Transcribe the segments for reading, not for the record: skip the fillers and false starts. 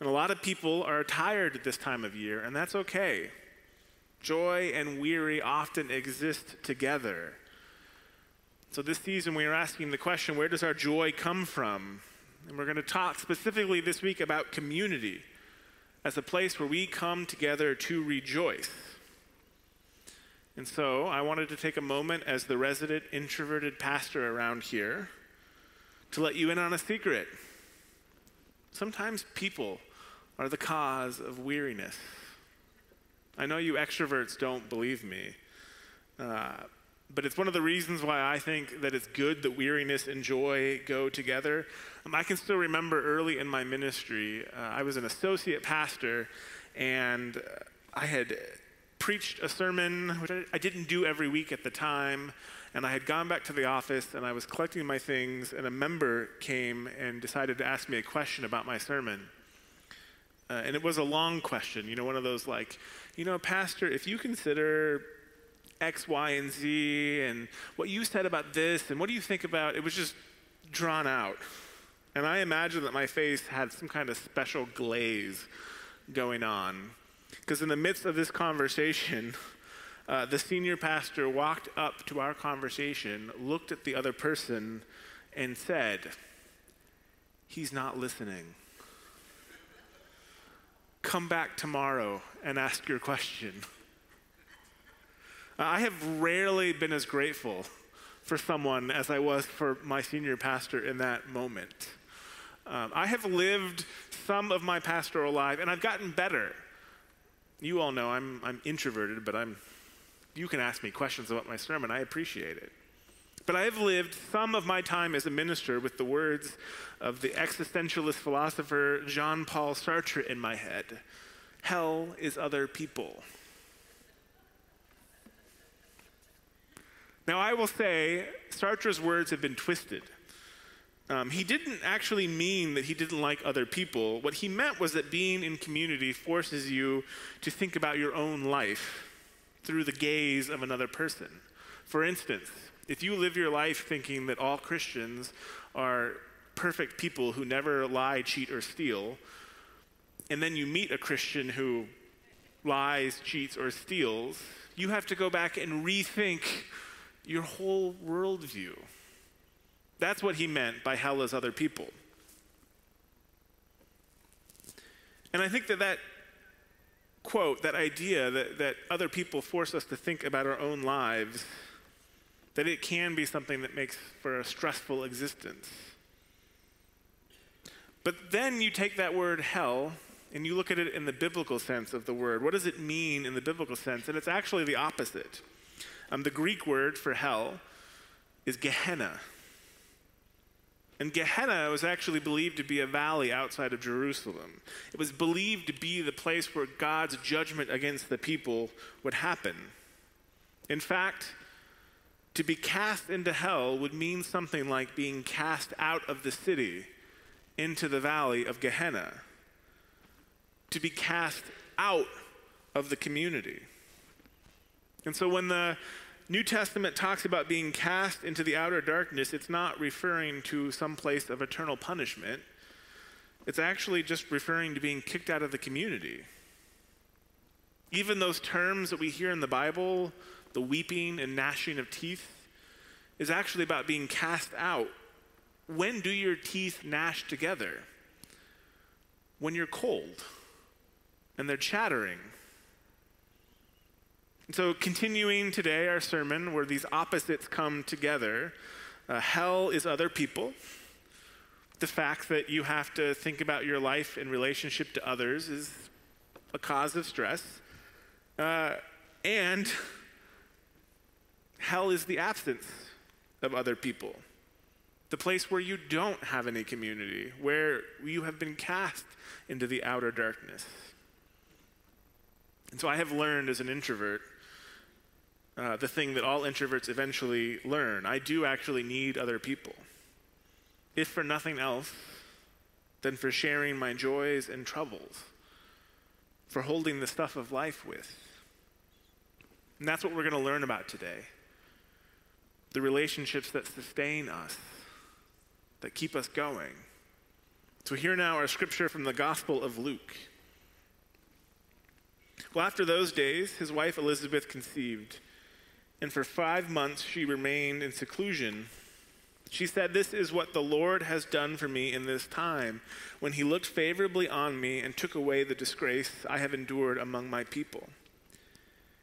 And a lot of people are tired at this time of year, and that's okay. Joy and weary often exist together. So this season we are asking the question, where does our joy come from? And we're going to talk specifically this week about community as a place where we come together to rejoice. And so I wanted to take a moment as the resident introverted pastor around here to let you in on a secret. Sometimes people are the cause of weariness. I know you extroverts don't believe me, but it's one of the reasons why I think that it's good that weariness and joy go together. I can still remember early in my ministry, I was an associate pastor, and I had preached a sermon, which I didn't do every week at the time, and I had gone back to the office, and I was collecting my things, and a member came and decided to ask me a question about my sermon. And it was a long question, you know, one of those like, you know, Pastor, if you consider X, Y, and Z, and what you said about this, and what do you think about, it was just drawn out. And I imagine that my face had some kind of special glaze going on. Because in the midst of this conversation, the senior pastor walked up to our conversation, looked at the other person, and said, "He's not listening. Come back tomorrow and ask your question." I have rarely been as grateful for someone as I was for my senior pastor in that moment. I have lived some of my pastoral life, and I've gotten better. You all know I'm introverted, but you can ask me questions about my sermon. I appreciate it. But I have lived some of my time as a minister with the words of the existentialist philosopher Jean-Paul Sartre in my head. Hell is other people. Now, I will say Sartre's words have been twisted. He didn't actually mean that he didn't like other people. What he meant was that being in community forces you to think about your own life through the gaze of another person. For instance, if you live your life thinking that all Christians are perfect people who never lie, cheat, or steal, and then you meet a Christian who lies, cheats, or steals, you have to go back and rethink your whole worldview. That's what he meant by hell is other people. And I think that quote, that idea that other people force us to think about our own lives, that it can be something that makes for a stressful existence. But then you take that word hell and you look at it in the biblical sense of the word. What does it mean in the biblical sense? And it's actually the opposite. The Greek word for hell is Gehenna. And Gehenna was actually believed to be a valley outside of Jerusalem. It was believed to be the place where God's judgment against the people would happen. In fact, to be cast into hell would mean something like being cast out of the city into the valley of Gehenna. To be cast out of the community. And so when the New Testament talks about being cast into the outer darkness, it's not referring to some place of eternal punishment. It's actually just referring to being kicked out of the community. Even those terms that we hear in the Bible, the weeping and gnashing of teeth, is actually about being cast out. When do your teeth gnash together? When you're cold and they're chattering. So continuing today our sermon where these opposites come together, hell is other people. The fact that you have to think about your life in relationship to others is a cause of stress. And hell is the absence of other people. The place where you don't have any community, where you have been cast into the outer darkness. And so I have learned as an introvert, the thing that all introverts eventually learn. I do actually need other people. If for nothing else, then for sharing my joys and troubles. For holding the stuff of life with. And that's what we're going to learn about today. The relationships that sustain us. That keep us going. So hear now our scripture from the Gospel of Luke. Well, after those days, his wife Elizabeth conceived, and for 5 months she remained in seclusion. She said, "This is what the Lord has done for me in this time, when he looked favorably on me and took away the disgrace I have endured among my people."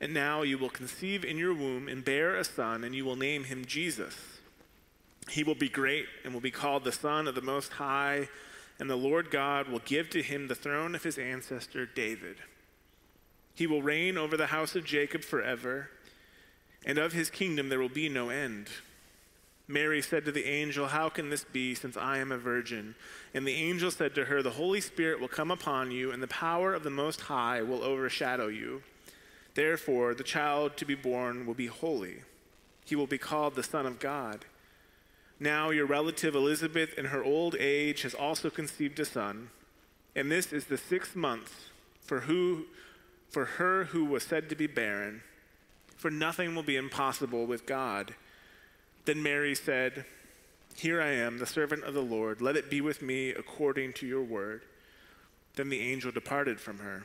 And now you will conceive in your womb and bear a son, and you will name him Jesus. He will be great and will be called the Son of the Most High, and the Lord God will give to him the throne of his ancestor David. He will reign over the house of Jacob forever, and of his kingdom there will be no end." Mary said to the angel, "How can this be, since I am a virgin?" And the angel said to her, "The Holy Spirit will come upon you, and the power of the Most High will overshadow you. Therefore, the child to be born will be holy. He will be called the Son of God. Now your relative Elizabeth, in her old age, has also conceived a son, and this is the 6th month for her who was said to be barren, for nothing will be impossible with God." Then Mary said, "Here I am, the servant of the Lord. Let it be with me according to your word." Then the angel departed from her.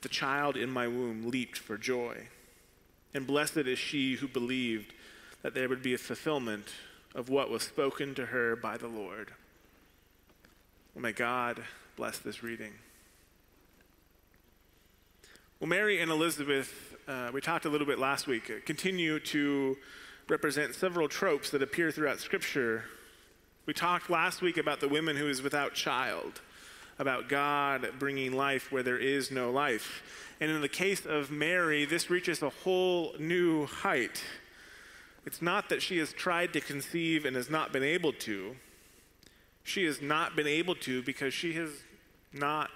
the child in my womb leaped for joy. And blessed is she who believed that there would be a fulfillment of what was spoken to her by the Lord." Well, may God bless this reading. Well, Mary and Elizabeth, we talked a little bit last week, continue to represent several tropes that appear throughout Scripture. We talked last week about the woman who is without child, about God bringing life where there is no life. And in the case of Mary, this reaches a whole new height. It's not that she has tried to conceive and has not been able to. She has not been able to because she has not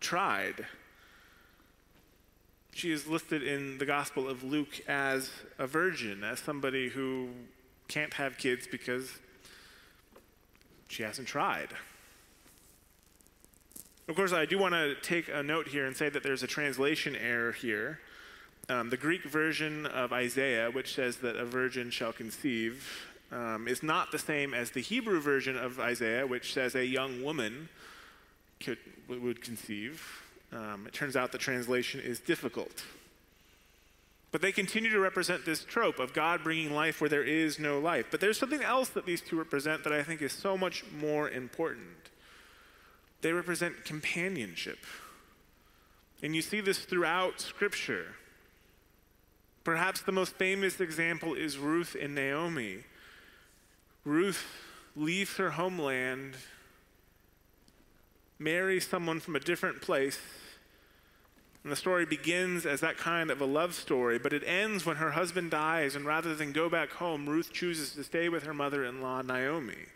tried. She is listed in the Gospel of Luke as a virgin, as somebody who can't have kids because she hasn't tried. Of course, I do want to take a note here and say that there's a translation error here. The Greek version of Isaiah, which says that a virgin shall conceive, is not the same as the Hebrew version of Isaiah, which says a young woman would conceive. It turns out the translation is difficult. But they continue to represent this trope of God bringing life where there is no life. But there's something else that these two represent that I think is so much more important. They represent companionship. And you see this throughout Scripture. Perhaps the most famous example is Ruth and Naomi. Ruth leaves her homeland, marries someone from a different place, and the story begins as that kind of a love story, but it ends when her husband dies, and rather than go back home, Ruth chooses to stay with her mother-in-law, Naomi.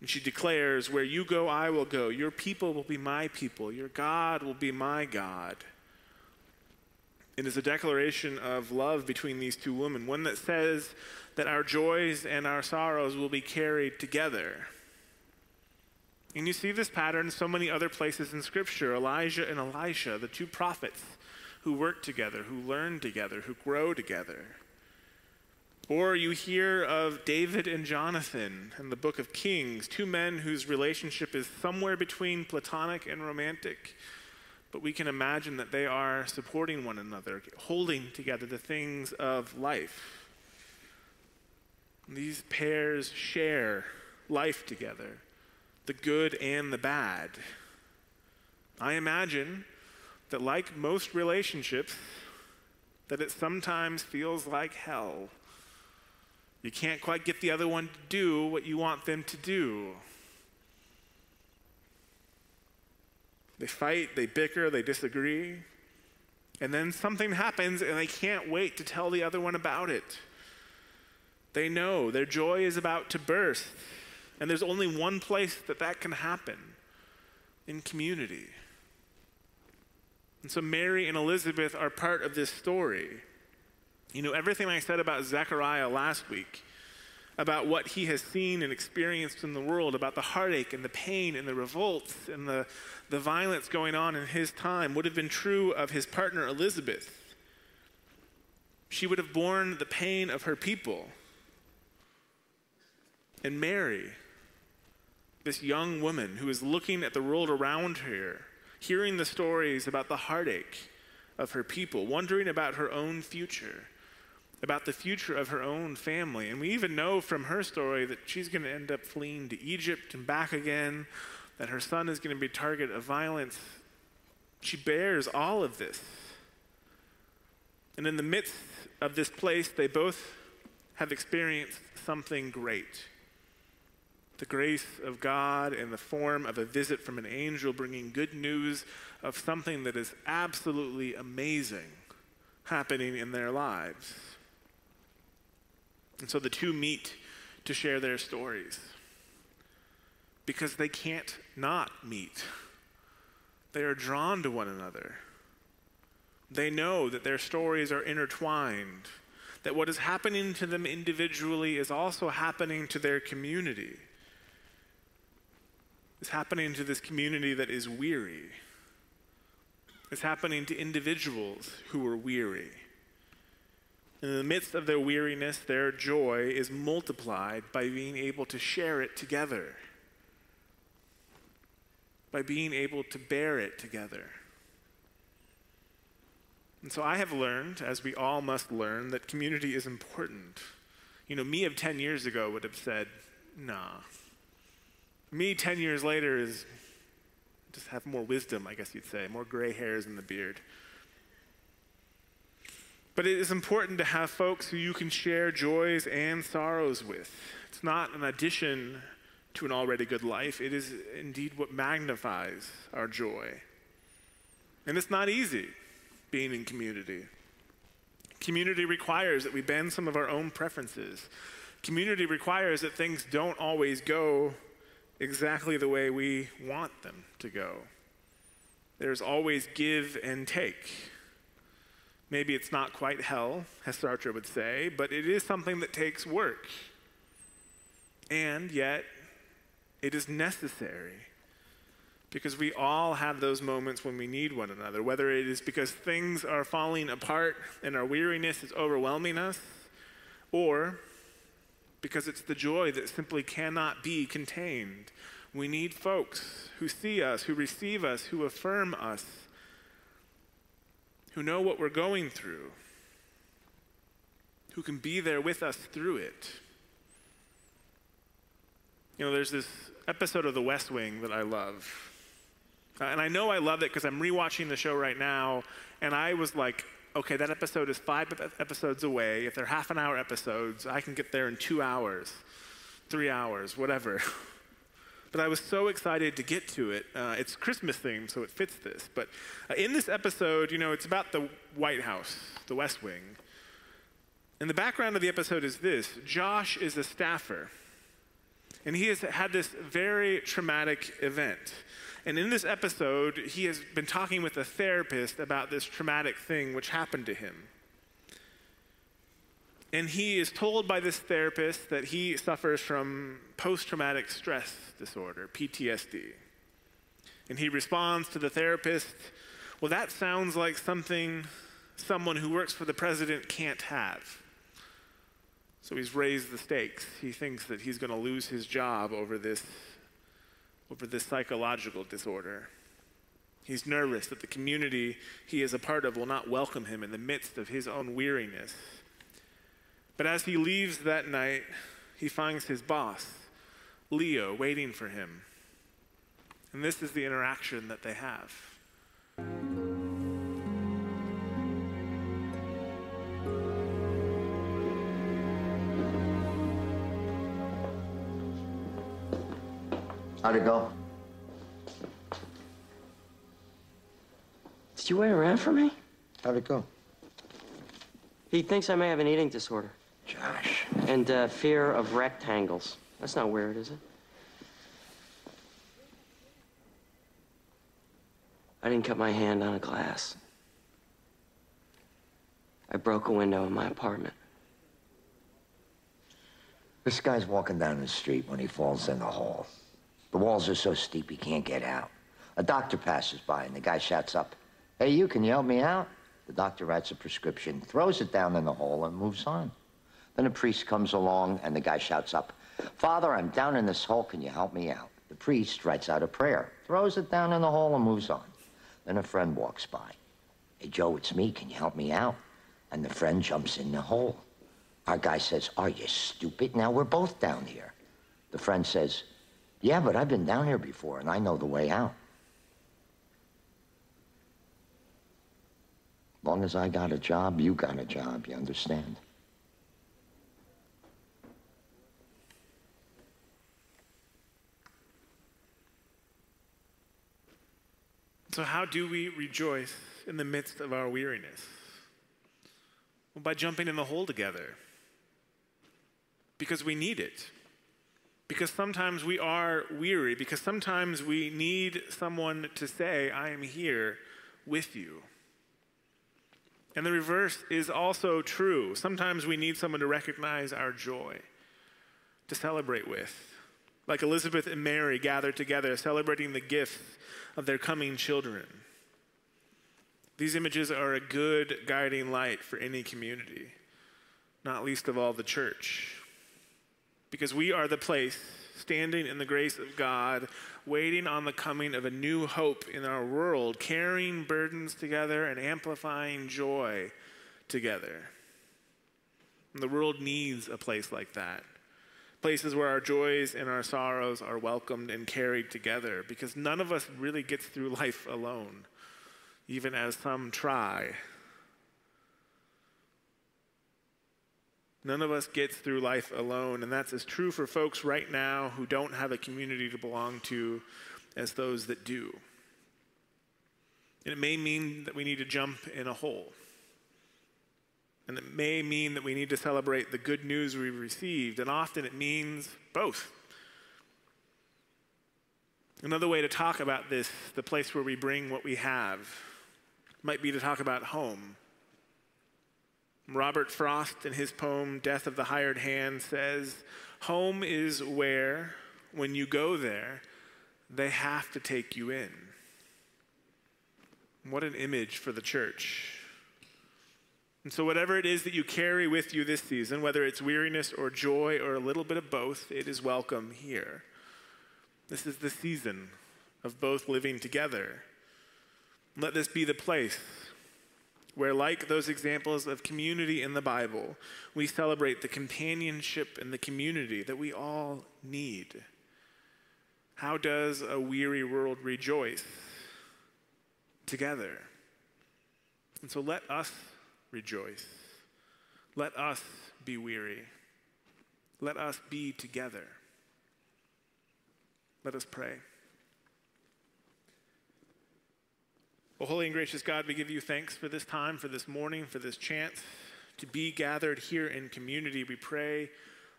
And she declares, "Where you go, I will go. Your people will be my people. Your God will be my God." It is a declaration of love between these two women, one that says that our joys and our sorrows will be carried together. And you see this pattern in so many other places in Scripture. Elijah and Elisha, the two prophets who work together, who learn together, who grow together. Or you hear of David and Jonathan in the Book of Kings, two men whose relationship is somewhere between platonic and romantic, but we can imagine that they are supporting one another, holding together the things of life. These pairs share life together. the good and the bad. I imagine that, like most relationships, that it sometimes feels like hell. You can't quite get the other one to do what you want them to do. They fight, they bicker, they disagree, and then something happens and they can't wait to tell the other one about it. They know their joy is about to burst, and there's only one place that that can happen: in community. And so Mary and Elizabeth are part of this story. You know, everything I said about Zechariah last week, about what he has seen and experienced in the world, about the heartache and the pain and the revolts and the violence going on in his time, would have been true of his partner Elizabeth. She would have borne the pain of her people. And Mary, this young woman who is looking at the world around her, hearing the stories about the heartache of her people, wondering about her own future, about the future of her own family. And we even know from her story that she's going to end up fleeing to Egypt and back again, that her son is going to be target of violence. She bears all of this. And in the midst of this place, they both have experienced something great: the grace of God in the form of a visit from an angel bringing good news of something that is absolutely amazing happening in their lives. And so the two meet to share their stories, because they can't not meet. They are drawn to one another. They know that their stories are intertwined, that what is happening to them individually is also happening to their community. It's happening to this community that is weary. It's happening to individuals who are weary. In the midst of their weariness, their joy is multiplied by being able to share it together, by being able to bear it together. And so I have learned, as we all must learn, that community is important. You know, me of 10 years ago would have said, nah. Me 10 years later is just have more wisdom, I guess you'd say, more gray hairs in the beard. But it is important to have folks who you can share joys and sorrows with. It's not an addition to an already good life. It is indeed what magnifies our joy. And it's not easy being in community. Community requires that we bend some of our own preferences. Community requires that things don't always go exactly the way we want them to go. There's always give and take. Maybe it's not quite hell, as Sartre would say, but it is something that takes work. And yet, it is necessary, because we all have those moments when we need one another, whether it is because things are falling apart and our weariness is overwhelming us, or because it's the joy that simply cannot be contained. We need folks who see us, who receive us, who affirm us, who know what we're going through, who can be there with us through it. You know, there's this episode of The West Wing that I love. And I know I love it because I'm rewatching the show right now, and I was like, okay, that episode is 5 episodes away. If they're half-an-hour episodes, I can get there in 2 hours, 3 hours, whatever. But I was so excited to get to it. It's Christmas-themed, so it fits this. But in this episode, you know, it's about the White House, the West Wing. And the background of the episode is this: Josh is a staffer, and he has had this very traumatic event. And in this episode, he has been talking with a therapist about this traumatic thing which happened to him. And he is told by this therapist that he suffers from post-traumatic stress disorder, PTSD. And he responds to the therapist, well, that sounds like something someone who works for the president can't have. So he's raised the stakes. He thinks that he's going to lose his job over this psychological disorder. He's nervous that the community he is a part of will not welcome him in the midst of his own weariness. But as he leaves that night, he finds his boss, Leo, waiting for him And this is the interaction that they have. How'd it go? Did you wait around for me? How'd it go? He thinks I may have an eating disorder. Josh. And fear of rectangles. That's not weird, is it? I didn't cut my hand on a glass. I broke a window in my apartment. This guy's walking down the street when he falls in the hall. The walls are so steep he can't get out. A doctor passes by and the guy shouts up, "Hey, you, can you help me out?" The doctor writes a prescription, throws it down in the hole, and moves on. Then a priest comes along, and the guy shouts up, "Father, I'm down in this hole. Can you help me out?" The priest writes out a prayer, throws it down in the hole, and moves on. Then a friend walks by. "Hey, Joe, it's me. Can you help me out?" And the friend jumps in the hole. Our guy says, "Are you stupid? Now we're both down here." The friend says, "Yeah, but I've been down here before, and I know the way out." As long as I got a job, you got a job, you understand? So how do we rejoice in the midst of our weariness? Well, by jumping in the hole together. Because we need it. Because sometimes we are weary. Because sometimes we need someone to say, "I am here with you." And the reverse is also true. Sometimes we need someone to recognize our joy, to celebrate with. Like Elizabeth and Mary gathered together, celebrating the gift of their coming children. These images are a good guiding light for any community, not least of all the church. Because we are the place, standing in the grace of God, waiting on the coming of a new hope in our world, carrying burdens together and amplifying joy together. And the world needs a place like that. Places where our joys and our sorrows are welcomed and carried together, because none of us really gets through life alone, even as some try. None of us gets through life alone, and that's as true for folks right now who don't have a community to belong to as those that do. And it may mean that we need to jump in a hole. And it may mean that we need to celebrate the good news we've received, and often it means both. Another way to talk about this, the place where we bring what we have, might be to talk about home. Robert Frost, in his poem, Death of the Hired Hand, says, "Home is where, when you go there, they have to take you in." What an image for the church. And so whatever it is that you carry with you this season, whether it's weariness or joy or a little bit of both, it is welcome here. This is the season of both living together. Let this be the place where, like those examples of community in the Bible, we celebrate the companionship and the community that we all need. How does a weary world rejoice? Together. And so let us rejoice. Let us be weary. Let us be together. Let us pray. Oh, holy and gracious God, we give you thanks for this time, for this morning, for this chance to be gathered here in community. We pray,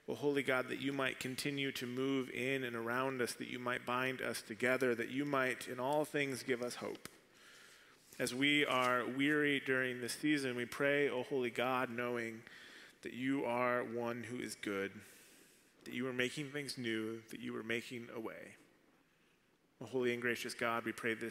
oh, holy God, that you might continue to move in and around us, that you might bind us together, that you might in all things give us hope. As we are weary during this season, we pray, oh, holy God, knowing that you are one who is good, that you are making things new, that you are making a way. Oh, holy and gracious God, we pray this